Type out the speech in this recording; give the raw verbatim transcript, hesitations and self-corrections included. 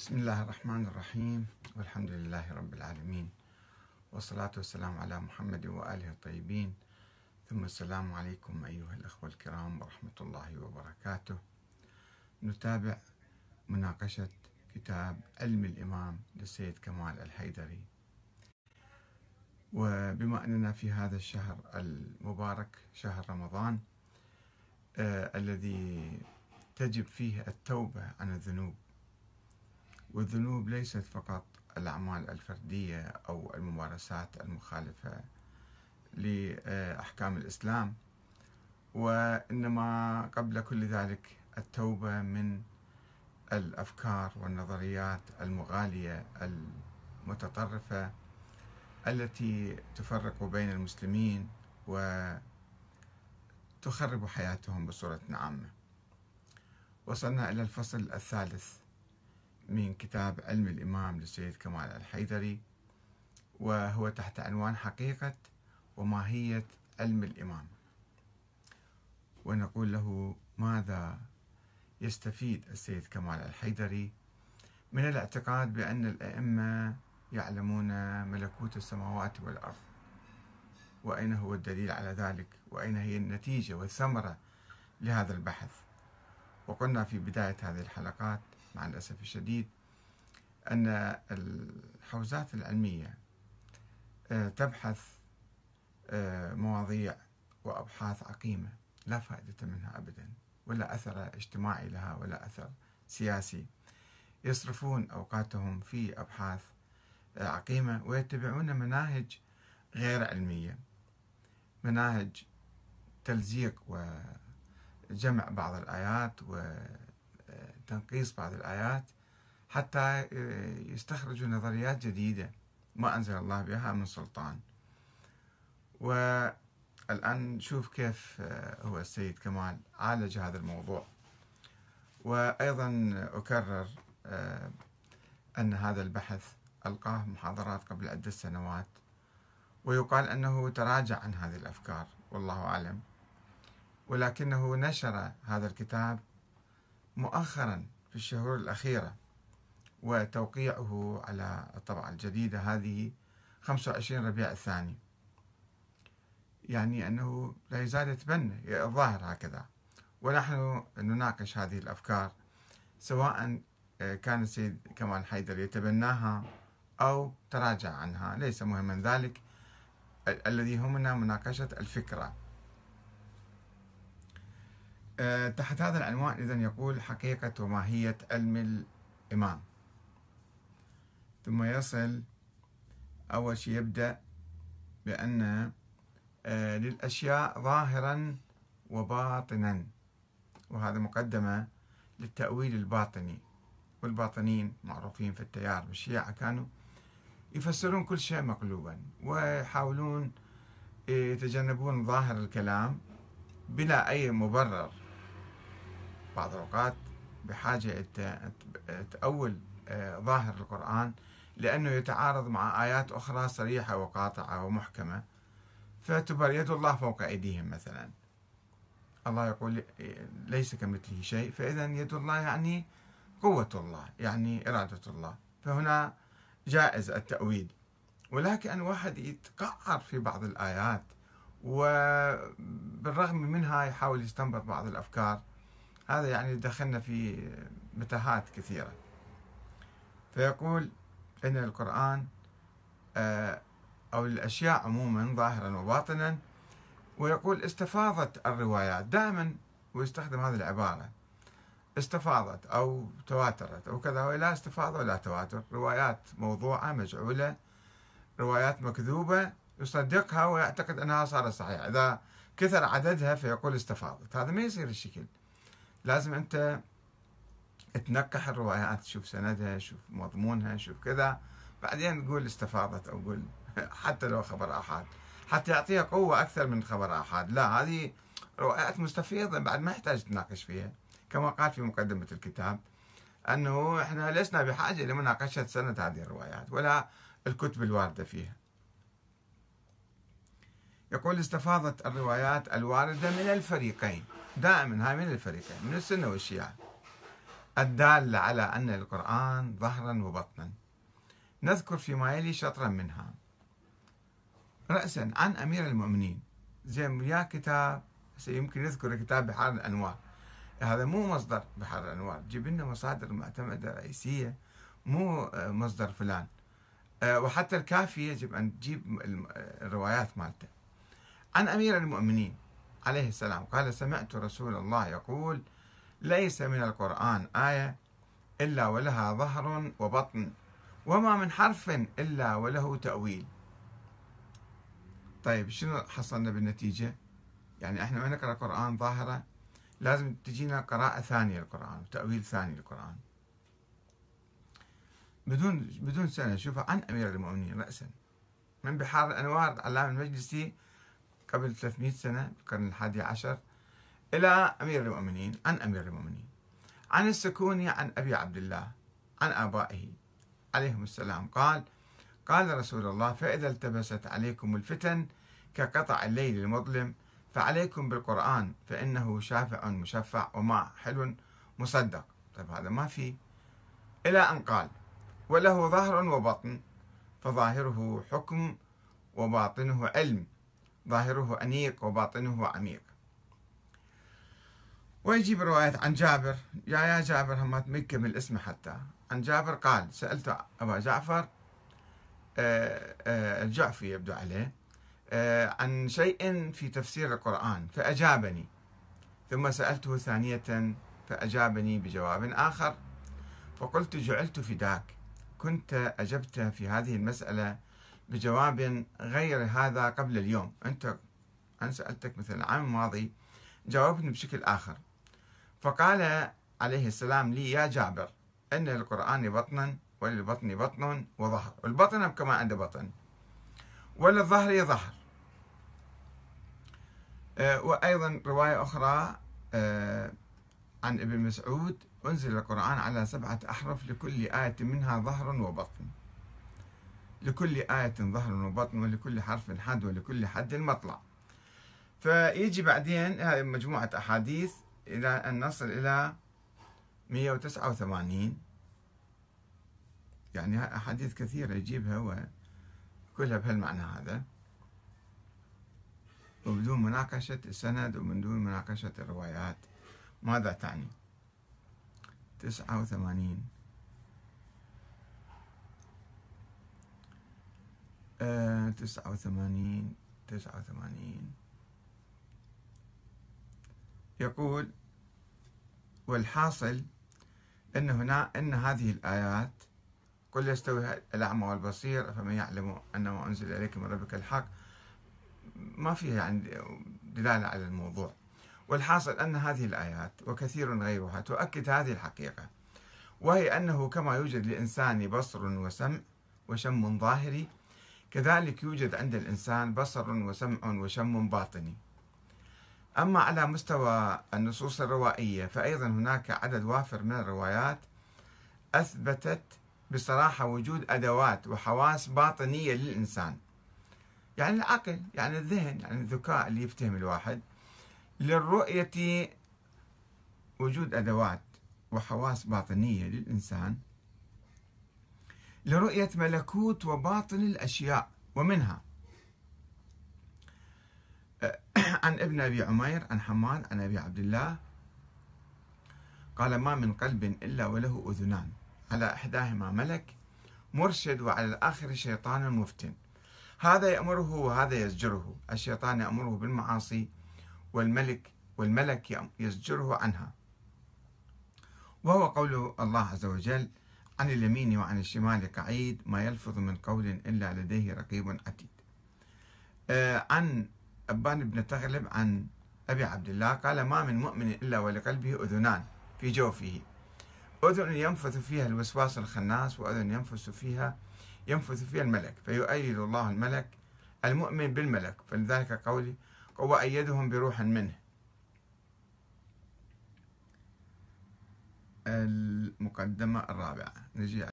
بسم الله الرحمن الرحيم، والحمد لله رب العالمين، والصلاة والسلام على محمد وآله الطيبين، ثم السلام عليكم أيها الأخوة الكرام ورحمة الله وبركاته. نتابع مناقشة كتاب علم الإمام للسيد كمال الحيدري، وبما أننا في هذا الشهر المبارك شهر رمضان آه الذي تجب فيه التوبة عن الذنوب، والذنوب ليست فقط الأعمال الفردية أو الممارسات المخالفة لأحكام الإسلام، وإنما قبل كل ذلك التوبة من الأفكار والنظريات المغالية المتطرفة التي تفرق بين المسلمين وتخرب حياتهم بصورة عامة. وصلنا إلى الفصل الثالث من كتاب علم الإمام للسيد كمال الحيدري، وهو تحت عنوان حقيقة وماهية علم الإمام، ونقول له ماذا يستفيد السيد كمال الحيدري من الاعتقاد بأن الأئمة يعلمون ملكوت السماوات والأرض، وأين هو الدليل على ذلك، وأين هي النتيجة والثمرة لهذا البحث. وقلنا في بداية هذه الحلقات مع الأسف الشديد أن الحوزات العلمية تبحث مواضيع وأبحاث عقيمة لا فائدة منها أبدا، ولا أثر اجتماعي لها ولا أثر سياسي. يصرفون أوقاتهم في أبحاث عقيمة ويتبعون مناهج غير علمية، مناهج تلزيق وجمع بعض الآيات و تنقيص بعض الآيات حتى يستخرجوا نظريات جديدة ما أنزل الله بها من سلطان. والآن نشوف كيف هو السيد كمال عالج هذا الموضوع. وأيضا أكرر أن هذا البحث ألقاه محاضرات قبل عدة سنوات، ويقال أنه تراجع عن هذه الأفكار والله أعلم، ولكنه نشر هذا الكتاب مؤخرا في الشهور الأخيرة، وتوقيعه على الطبعة الجديدة هذه خمسة وعشرين ربيع الثاني، يعني أنه لا يزال يتبنى الظاهر هكذا. ونحن نناقش هذه الأفكار سواء كان السيد كمال الحيدري يتبناها أو تراجع عنها، ليس مهما ذلك، الذي يهمنا مناقشة الفكرة. تحت هذا العنوان إذن يقول حقيقة وماهية علم الإمام، ثم يصل أول شيء يبدأ بأن للأشياء ظاهرا وباطنا، وهذا مقدمة للتأويل الباطني، والباطنين معروفين في التيار والشيعة كانوا يفسرون كل شيء مقلوبا، ويحاولون يتجنبون ظاهر الكلام بلا أي مبرر. بعض الأوقات بحاجة تأول ظاهر القرآن لأنه يتعارض مع آيات أخرى صريحة وقاطعة ومحكمة، فتبر يد الله فوق أيديهم مثلا، الله يقول ليس كمثله شيء، فإذا يد الله يعني قوة الله، يعني إرادة الله، فهنا جائز التأويل. ولكن أن واحد يتقعر في بعض الآيات وبالرغم منها يحاول يستنبط بعض الأفكار، هذا يعني دخلنا في متاهات كثيرة. فيقول إن القرآن أو الأشياء عموما ظاهرا وباطنا، ويقول استفاضت الروايات دائما، ويستخدم هذه العبارة استفاضت أو تواترت أو كذا، ولا استفاضة ولا تواتر، روايات موضوعة مجعولة، روايات مكذوبة يصدقها ويعتقد أنها صارت صحيحة، إذا كثر عددها فيقول استفاضت. هذا ما يصير الشكل، لازم أنت تنقح الروايات، تشوف سندها، شوف مضمونها، شوف كذا، بعدين تقول استفاضت، أو قول حتى لو خبر أحد حتى يعطيها قوة أكثر من خبر أحد. لا، هذه روايات مستفيضة بعد ما يحتاج تناقش فيها، كما قال في مقدمة الكتاب أنه إحنا لسنا بحاجة لمناقشة سند هذه الروايات ولا الكتب الواردة فيها. يقول استفاضت الروايات الواردة من الفريقين، دائما هاي من الفريقين، من السنة والشيعة، الدالة على أن القرآن ظهرا وبطنا. نذكر فيما يلي شطرا منها. رأسا عن أمير المؤمنين، زين يا كتاب يمكن نذكر كتاب بحار الأنوار، هذا مو مصدر بحار الأنوار، جيب لنا مصادر معتمدة رئيسية، مو مصدر فلان. وحتى الكافية يجب أن تجيب الروايات مالته. عن أمير المؤمنين عليه السلام قال: سمعت رسول الله يقول: ليس من القرآن آية إلا ولها ظهر وبطن، وما من حرف إلا وله تأويل. طيب شنو حصلنا بالنتيجة؟ يعني احنا ما نقرأ قرآن ظاهرة، لازم تجينا قراءة ثانية للقرآن وتأويل ثاني للقرآن. بدون بدون سنة شوفها عن أمير المؤمنين رأسا من بحار الأنوار، علام المجلسي قبل ثلاثمئة سنة بالقرن الحادي عشر، إلى أمير المؤمنين. عن أمير المؤمنين عن السكوني عن أبي عبد الله عن آبائه عليهم السلام قال: قال رسول الله: فإذا التبست عليكم الفتن كقطع الليل المظلم فعليكم بالقرآن، فإنه شافع مشفع وما حل مصدق. طيب هذا ما في. إلى أن قال: وله ظهر وبطن، فظاهره حكم وباطنه علم، ظاهره أنيق وباطنه عميق. ويجيب روايات عن جابر، يا يا جابر هم ما تمكن من الاسم حتى. عن جابر قال: سألت أبا جعفر الجعفي يبدو عليه عن شيء في تفسير القرآن فأجابني، ثم سألته ثانية فأجابني بجواب آخر، فقلت: جعلت فداك، كنت أجبت في هذه المسألة بجواب غير هذا قبل اليوم، أنت أنا سألتك مثل العام الماضي جاوبني بشكل آخر. فقال عليه السلام لي: يا جابر، إن القرآن بطنا وللبطن بطن وظهر، والبطن كما عنده بطن، وللظهر ظهر. أه وأيضا رواية أخرى أه عن ابن مسعود: أنزل القرآن على سبعة أحرف، لكل آية منها ظهر وبطن، لكل آية ظهر وبطن، ولكل حرف حد، ولكل حد المطلع. فيجي بعدين هذه مجموعة أحاديث إلى أن نصل إلى مئة وتسعة وثمانين، يعني أحاديث كثيرة يجيبها وكلها بهالمعنى هذا، وبدون مناقشة السند وبدون مناقشة الروايات ماذا تعني. تسعة وثمانين. آه تسعة وثمانين تسعة وثمانين يقول: والحاصل أن هنا أن هذه الآيات قل يستوي الأعمى والبصير فمن يعلم أنما أنزل إليك من ربك الحق، ما فيها يعني دلالة على الموضوع. والحاصل أن هذه الآيات وكثير غيرها تؤكد هذه الحقيقة، وهي أنه كما يوجد للإنسان بصر وسمع وشم ظاهري، كذلك يوجد عند الإنسان بصر وسمع وشم باطني. أما على مستوى النصوص الروائية فأيضا هناك عدد وافر من الروايات أثبتت بصراحة وجود أدوات وحواس باطنية للإنسان، يعني العقل، يعني الذهن، يعني الذكاء اللي يفتهم الواحد. للرؤية وجود أدوات وحواس باطنية للإنسان لرؤية ملكوت وباطن الأشياء ومنها. عن ابن أبي عمير عن حماد عن أبي عبد الله قال: ما من قلب إلا وله أذنان، على إحداهما ملك مرشد، وعلى الآخر شيطان مفتن، هذا يأمره وهذا يزجره، الشيطان يأمره بالمعاصي والملك والملك يزجره عنها، وهو قول الله عز وجل: عن اليمين وعن الشمال قعيد، ما يلفظ من قول إلا لديه رقيب عتيد. آه عن أبان بن تغلب عن أبي عبد الله قال: ما من مؤمن إلا ولقلبه أذنان في جوفه، أذن ينفث فيها الوسواس الخناس، وأذن ينفث فيها ينفث فيها الملك، فيؤيد الله الملك المؤمن بالملك، فلذلك قوله: وأيدهم بروح منه. المقدمة الرابعة نجي